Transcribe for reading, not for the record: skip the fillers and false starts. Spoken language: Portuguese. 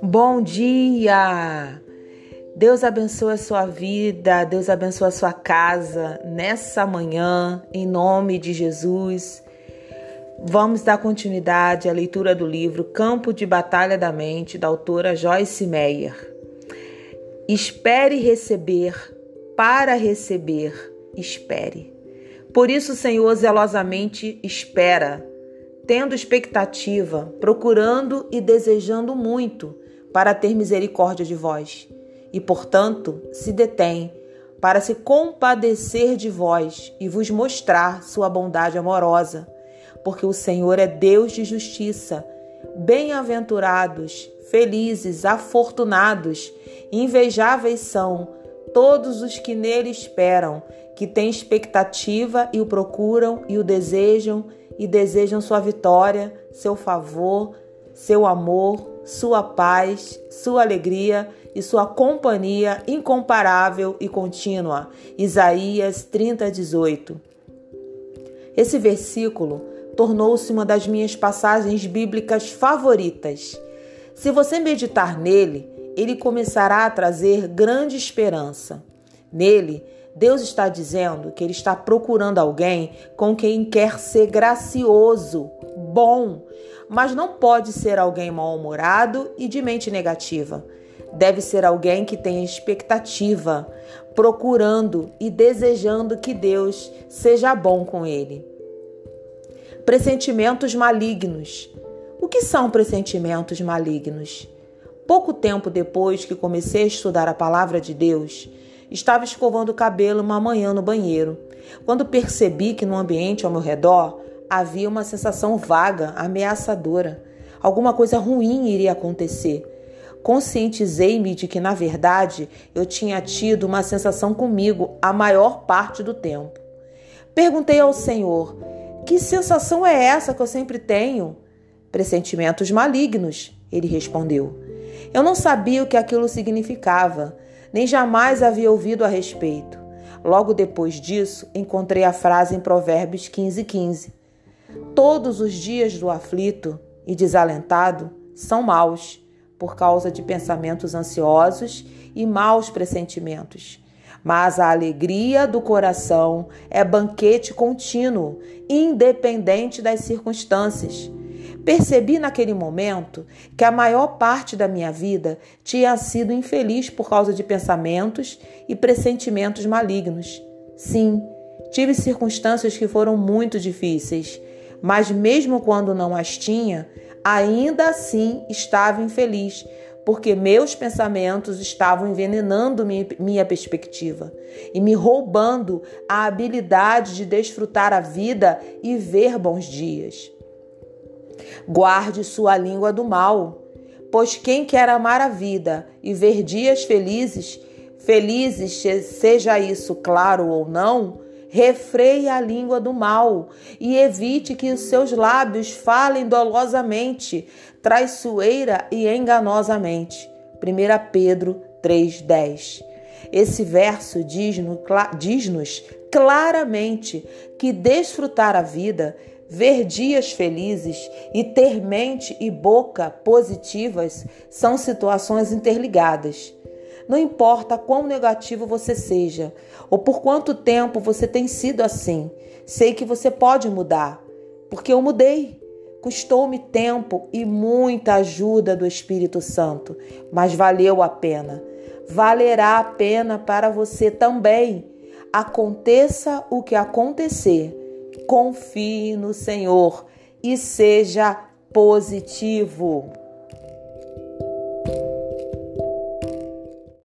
Bom dia! Deus abençoe a sua vida, Deus abençoe a sua casa nessa manhã, em nome de Jesus. Vamos dar continuidade à leitura do livro Campo de Batalha da Mente, da autora Joyce Meyer. Espere receber, para receber, espere. Por isso o Senhor zelosamente espera, tendo expectativa, procurando e desejando muito para ter misericórdia de vós. E, portanto, se detém para se compadecer de vós e vos mostrar sua bondade amorosa, porque o Senhor é Deus de justiça. Bem-aventurados, felizes, afortunados, invejáveis são todos os que nele esperam, que têm expectativa e o procuram e o desejam, e desejam sua vitória, seu favor, seu amor, sua paz, sua alegria e sua companhia incomparável e contínua. Isaías 30:18. Esse versículo tornou-se uma das minhas passagens bíblicas favoritas. Se você meditar nele, ele começará a trazer grande esperança. Nele, Deus está dizendo que Ele está procurando alguém com quem quer ser gracioso, bom, mas não pode ser alguém mal-humorado e de mente negativa. Deve ser alguém que tenha expectativa, procurando e desejando que Deus seja bom com ele. Pressentimentos malignos. O que são pressentimentos malignos? Pouco tempo depois que comecei a estudar a palavra de Deus, estava escovando o cabelo uma manhã no banheiro, quando percebi que no ambiente ao meu redor havia uma sensação vaga, ameaçadora. Alguma coisa ruim iria acontecer. Conscientizei-me de que, na verdade, eu tinha tido uma sensação comigo a maior parte do tempo. Perguntei ao Senhor: que sensação é essa que eu sempre tenho? Pressentimentos malignos, ele respondeu. Eu não sabia o que aquilo significava, nem jamais havia ouvido a respeito. Logo depois disso, encontrei a frase em Provérbios 15:15. Todos os dias do aflito e desalentado são maus, por causa de pensamentos ansiosos e maus pressentimentos. Mas a alegria do coração é banquete contínuo, independente das circunstâncias. Percebi naquele momento que a maior parte da minha vida tinha sido infeliz por causa de pensamentos e pressentimentos malignos. Sim, tive circunstâncias que foram muito difíceis, mas mesmo quando não as tinha, ainda assim estava infeliz, porque meus pensamentos estavam envenenando minha perspectiva e me roubando a habilidade de desfrutar a vida e ver bons dias. Guarde sua língua do mal, pois quem quer amar a vida e ver dias felizes, seja isso claro ou não, refreie a língua do mal e evite que os seus lábios falem dolosamente, traiçoeira e enganosamente. 1 Pedro 3:10. Esse verso diz-nos claramente que desfrutar a vida, ver dias felizes e ter mente e boca positivas são situações interligadas. Não importa quão negativo você seja ou por quanto tempo você tem sido assim, sei que você pode mudar, porque eu mudei. Custou-me tempo e muita ajuda do Espírito Santo, mas valeu a pena. Valerá a pena para você também. Aconteça o que acontecer, confie no Senhor e seja positivo.